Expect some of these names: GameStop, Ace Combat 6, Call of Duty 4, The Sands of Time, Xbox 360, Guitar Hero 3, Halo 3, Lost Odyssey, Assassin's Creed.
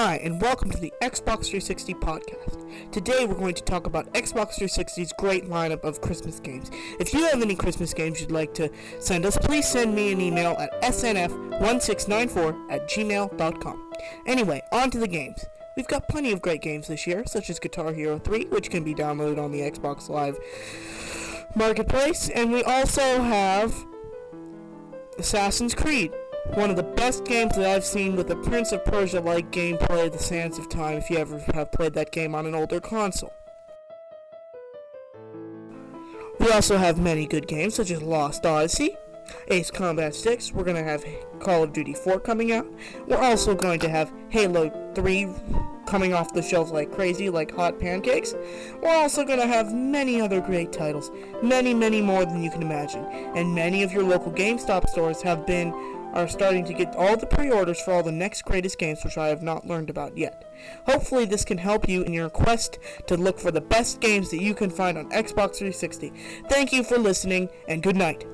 Hi, and welcome to the Xbox 360 podcast. Today we're going to talk about Xbox 360's great lineup of Christmas games. If you have any Christmas games you'd like to send us, please send me an email at snf1694@gmail.com. Anyway, on to the games. We've got plenty of great games this year, such as Guitar Hero 3, which can be downloaded on the Xbox Live Marketplace, and we also have Assassin's Creed. One of the best games that I've seen with the Prince of Persia-like gameplay, The Sands of Time, if you ever have played that game on an older console. We also have many good games, such as Lost Odyssey, Ace Combat 6, we're going to have Call of Duty 4 coming out. We're also going to have Halo 3 coming off the shelves like crazy, like hot pancakes. We're also going to have many other great titles, many more than you can imagine. And many of your local GameStop stores are starting to get all the pre-orders for all the next greatest games, which I have not learned about yet. Hopefully this can help you in your quest to look for the best games that you can find on Xbox 360. Thank you for listening, and good night.